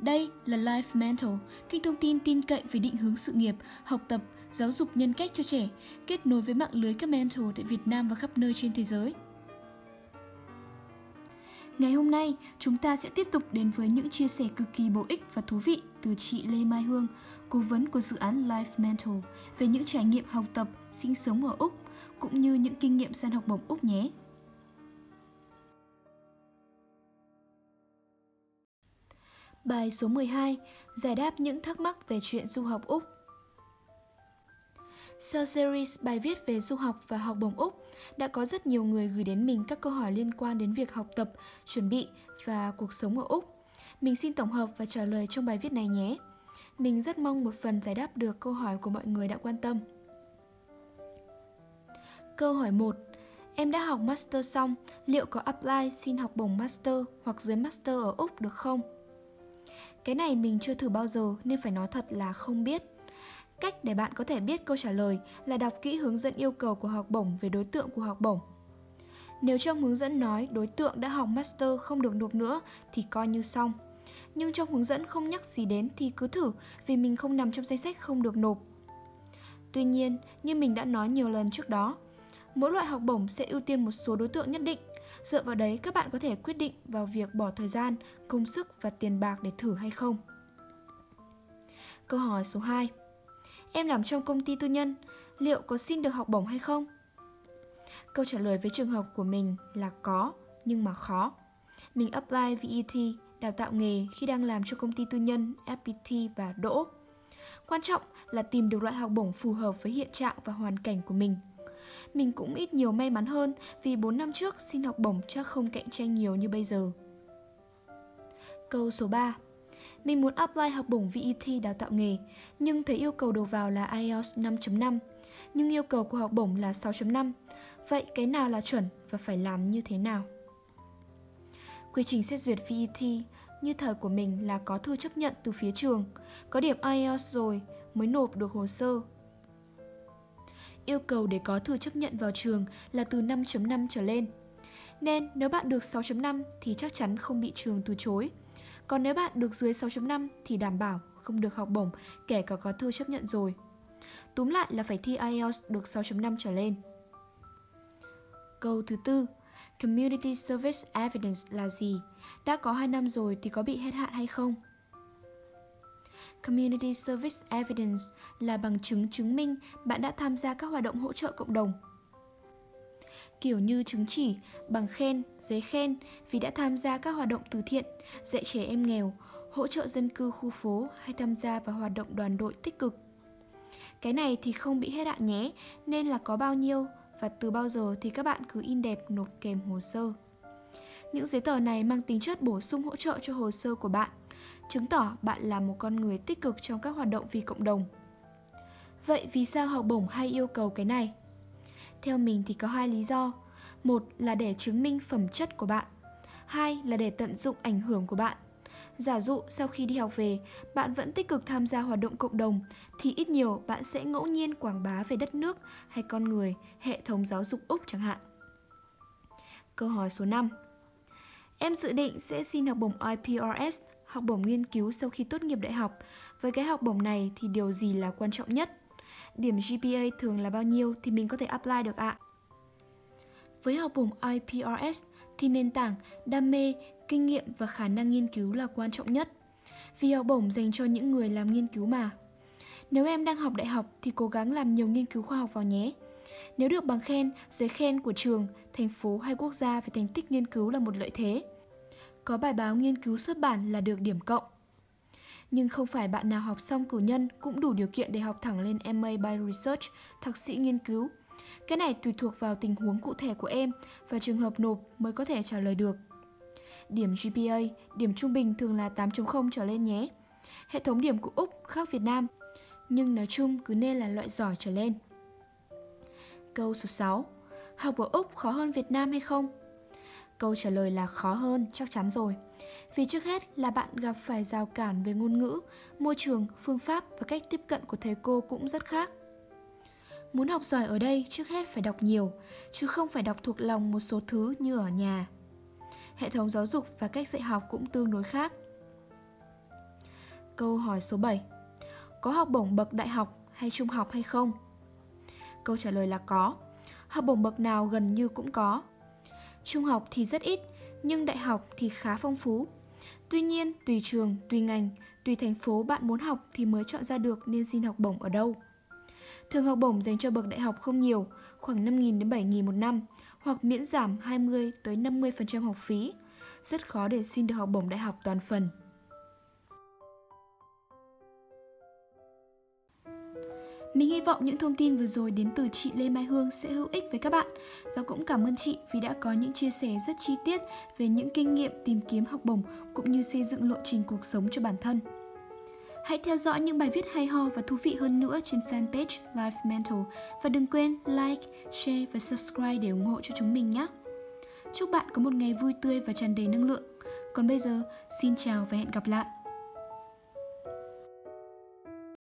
Đây là Life Mentor, kênh thông tin tin cậy về định hướng sự nghiệp, học tập, giáo dục nhân cách cho trẻ, kết nối với mạng lưới các mentor tại Việt Nam và khắp nơi trên thế giới. Ngày hôm nay, chúng ta sẽ tiếp tục đến với những chia sẻ cực kỳ bổ ích và thú vị từ chị Lê Mai Hương, cố vấn của dự án Life Mentor, về những trải nghiệm học tập, sinh sống ở Úc, cũng như những kinh nghiệm săn học bổng Úc nhé. Bài số 12. Giải đáp những thắc mắc về chuyện du học Úc. Sau series bài viết về du học và học bổng Úc, đã có rất nhiều người gửi đến mình các câu hỏi liên quan đến việc học tập, chuẩn bị và cuộc sống ở Úc. Mình xin tổng hợp và trả lời trong bài viết này nhé. Mình rất mong một phần giải đáp được câu hỏi của mọi người đã quan tâm. Câu hỏi 1. Em đã học Master xong, liệu có apply xin học bổng Master hoặc dưới Master ở Úc được không? Cái này mình chưa thử bao giờ nên phải nói thật là không biết. Cách để bạn có thể biết câu trả lời là đọc kỹ hướng dẫn yêu cầu của học bổng về đối tượng của học bổng. Nếu trong hướng dẫn nói đối tượng đã học Master không được nộp nữa thì coi như xong. Nhưng trong hướng dẫn không nhắc gì đến thì cứ thử vì mình không nằm trong danh sách không được nộp. Tuy nhiên, như mình đã nói nhiều lần trước đó, mỗi loại học bổng sẽ ưu tiên một số đối tượng nhất định. Dựa vào đấy các bạn có thể quyết định vào việc bỏ thời gian, công sức và tiền bạc để thử hay không. Câu hỏi số 2. Em làm trong công ty tư nhân, liệu có xin được học bổng hay không? Câu trả lời với trường hợp của mình là có, nhưng mà khó. Mình apply VET, đào tạo nghề khi đang làm cho công ty tư nhân, FPT và đỗ. Quan trọng là tìm được loại học bổng phù hợp với hiện trạng và hoàn cảnh của mình. Mình cũng ít nhiều may mắn hơn vì 4 năm trước xin học bổng chắc không cạnh tranh nhiều như bây giờ. Câu số 3. Mình muốn apply học bổng VET đào tạo nghề, nhưng thấy yêu cầu đầu vào là IELTS 5.5, nhưng yêu cầu của học bổng là 6.5. Vậy cái nào là chuẩn và phải làm như thế nào? Quy trình xét duyệt VET như thời của mình là có thư chấp nhận từ phía trường, có điểm IELTS rồi mới nộp được hồ sơ. Yêu cầu để có thư chấp nhận vào trường là từ 5.5 trở lên. Nên nếu bạn được 6.5 thì chắc chắn không bị trường từ chối. Còn nếu bạn được dưới 6.5 thì đảm bảo không được học bổng kể cả có thư chấp nhận rồi. Túm lại là phải thi IELTS được 6.5 trở lên. Câu thứ 4. Community Service Evidence là gì? Đã có 2 năm rồi thì có bị hết hạn hay không? Community Service Evidence là bằng chứng chứng minh bạn đã tham gia các hoạt động hỗ trợ cộng đồng. Kiểu như chứng chỉ, bằng khen, giấy khen vì đã tham gia các hoạt động từ thiện, dạy trẻ em nghèo, hỗ trợ dân cư khu phố hay tham gia vào hoạt động đoàn đội tích cực. Cái này thì không bị hết hạn nhé, nên là có bao nhiêu và từ bao giờ thì các bạn cứ in đẹp nộp kèm hồ sơ. Những giấy tờ này mang tính chất bổ sung hỗ trợ cho hồ sơ của bạn, chứng tỏ bạn là một con người tích cực trong các hoạt động vì cộng đồng. Vậy vì sao học bổng hay yêu cầu cái này? Theo mình thì có 2 lý do. Một là để chứng minh phẩm chất của bạn. 2 là để tận dụng ảnh hưởng của bạn. Giả dụ sau khi đi học về, bạn vẫn tích cực tham gia hoạt động cộng đồng, thì ít nhiều bạn sẽ ngẫu nhiên quảng bá về đất nước hay con người, hệ thống giáo dục Úc chẳng hạn. Câu hỏi số 5. Em dự định sẽ xin học bổng IPRS, học bổng nghiên cứu sau khi tốt nghiệp đại học. Với cái học bổng này thì điều gì là quan trọng nhất? Điểm GPA thường là bao nhiêu thì mình có thể apply được ạ? Với học bổng IPRS thì nền tảng, đam mê, kinh nghiệm và khả năng nghiên cứu là quan trọng nhất. Vì học bổng dành cho những người làm nghiên cứu mà. Nếu em đang học đại học thì cố gắng làm nhiều nghiên cứu khoa học vào nhé. Nếu được bằng khen, giấy khen của trường, thành phố hay quốc gia về thành tích nghiên cứu là một lợi thế. Có bài báo nghiên cứu xuất bản là được điểm cộng. Nhưng không phải bạn nào học xong cử nhân cũng đủ điều kiện để học thẳng lên MA by Research, thạc sĩ nghiên cứu. Cái này tùy thuộc vào tình huống cụ thể của em và trường hợp nộp mới có thể trả lời được. Điểm GPA, điểm trung bình thường là 8.0 trở lên nhé. Hệ thống điểm của Úc khác Việt Nam, nhưng nói chung cứ nên là loại giỏi trở lên. Câu số 6. Học ở Úc khó hơn Việt Nam hay không? Câu trả lời là khó hơn, chắc chắn rồi. Vì trước hết là bạn gặp phải rào cản về ngôn ngữ, môi trường, phương pháp và cách tiếp cận của thầy cô cũng rất khác. Muốn học giỏi ở đây trước hết phải đọc nhiều, chứ không phải đọc thuộc lòng một số thứ như ở nhà. Hệ thống giáo dục và cách dạy học cũng tương đối khác. Câu hỏi số 7. Có học bổng bậc đại học hay trung học hay không? Câu trả lời là có. Học bổng bậc nào gần như cũng có. Trung học thì rất ít, nhưng đại học thì khá phong phú. Tuy nhiên, tùy trường, tùy ngành, tùy thành phố bạn muốn học thì mới chọn ra được nên xin học bổng ở đâu. Thường học bổng dành cho bậc đại học không nhiều, khoảng 5.000 đến 7.000 một năm, hoặc miễn giảm 20 tới 50% học phí. Rất khó để xin được học bổng đại học toàn phần. Mình hy vọng những thông tin vừa rồi đến từ chị Lê Mai Hương sẽ hữu ích với các bạn, và cũng cảm ơn chị vì đã có những chia sẻ rất chi tiết về những kinh nghiệm tìm kiếm học bổng cũng như xây dựng lộ trình cuộc sống cho bản thân. Hãy theo dõi những bài viết hay ho và thú vị hơn nữa trên fanpage Life Mentor và đừng quên like, share và subscribe để ủng hộ cho chúng mình nhé. Chúc bạn có một ngày vui tươi và tràn đầy năng lượng. Còn bây giờ, xin chào và hẹn gặp lại!